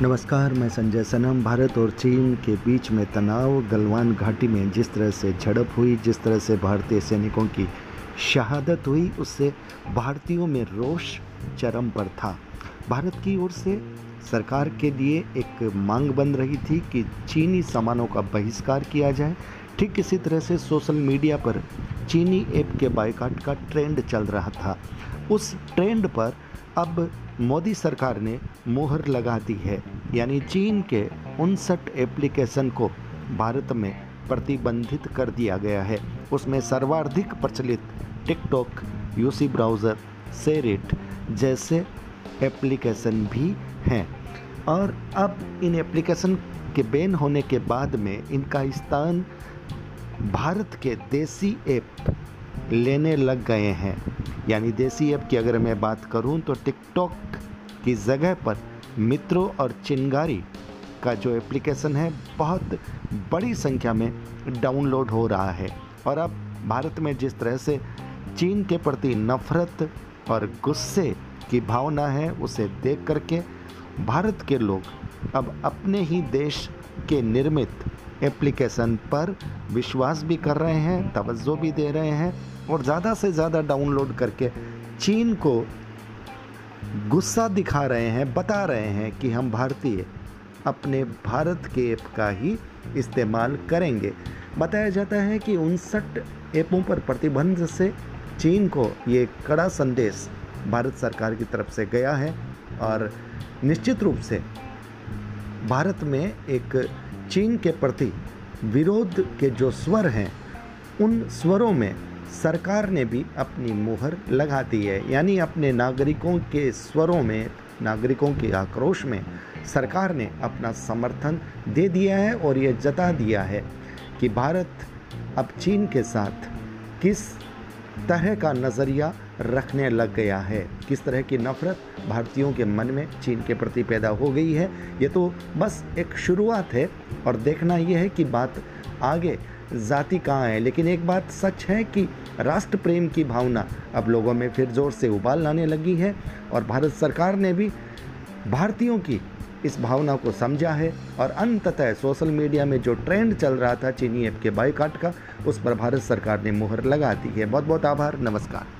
नमस्कार, मैं संजय सनम। भारत और चीन के बीच में तनाव, गलवान घाटी में जिस तरह से झड़प हुई, जिस तरह से भारतीय सैनिकों की शहादत हुई, उससे भारतीयों में रोष चरम पर था। भारत की ओर से सरकार के लिए एक मांग बन रही थी कि चीनी सामानों का बहिष्कार किया जाए। ठीक इसी तरह से सोशल मीडिया पर चीनी ऐप के बायकॉट का ट्रेंड चल रहा था। उस ट्रेंड पर अब मोदी सरकार ने मोहर लगा दी है, यानी चीन के 59 एप्लीकेशन को भारत में प्रतिबंधित कर दिया गया है। उसमें सर्वाधिक प्रचलित टिकटॉक, यूसी ब्राउज़र, सेरेट जैसे एप्लीकेशन भी हैं। और अब इन एप्लीकेशन के बैन होने के बाद में इनका स्थान भारत के देसी ऐप लेने लग गए हैं। यानी देसी ऐप की अगर मैं बात करूं तो टिकटॉक की जगह पर मित्र और चिंगारी का जो एप्लीकेशन है बहुत बड़ी संख्या में डाउनलोड हो रहा है। और अब भारत में जिस तरह से चीन के प्रति नफरत और गुस्से की भावना है, उसे देख करके भारत के लोग अब अपने ही देश के निर्मित एप्लीकेशन पर विश्वास भी कर रहे हैं, तवज्जो भी दे रहे हैं और ज़्यादा से ज़्यादा डाउनलोड करके चीन को गुस्सा दिखा रहे हैं, बता रहे हैं कि हम भारतीय अपने भारत के ऐप का ही इस्तेमाल करेंगे। बताया जाता है कि 59 ऐपों पर प्रतिबंध से चीन को ये कड़ा संदेश भारत सरकार की तरफ से गया है। और निश्चित रूप से भारत में एक चीन के प्रति विरोध के जो स्वर हैं, उन स्वरों में सरकार ने भी अपनी मोहर लगा दी है। यानी अपने नागरिकों के स्वरों में, नागरिकों के आक्रोश में सरकार ने अपना समर्थन दे दिया है और ये जता दिया है कि भारत अब चीन के साथ किस तरह का नज़रिया रखने लग गया है, किस तरह की नफ़रत भारतीयों के मन में चीन के प्रति पैदा हो गई है। ये तो बस एक शुरुआत है और देखना यह है कि बात आगे जाती कहाँ है। लेकिन एक बात सच है कि राष्ट्र प्रेम की भावना अब लोगों में फिर ज़ोर से उबाल लाने लगी है और भारत सरकार ने भी भारतीयों की इस भावना को समझा है। और अंततः सोशल मीडिया में जो ट्रेंड चल रहा था चीनी ऐप के बायकॉट का, उस पर भारत सरकार ने मोहर लगा दी है। बहुत बहुत आभार, नमस्कार।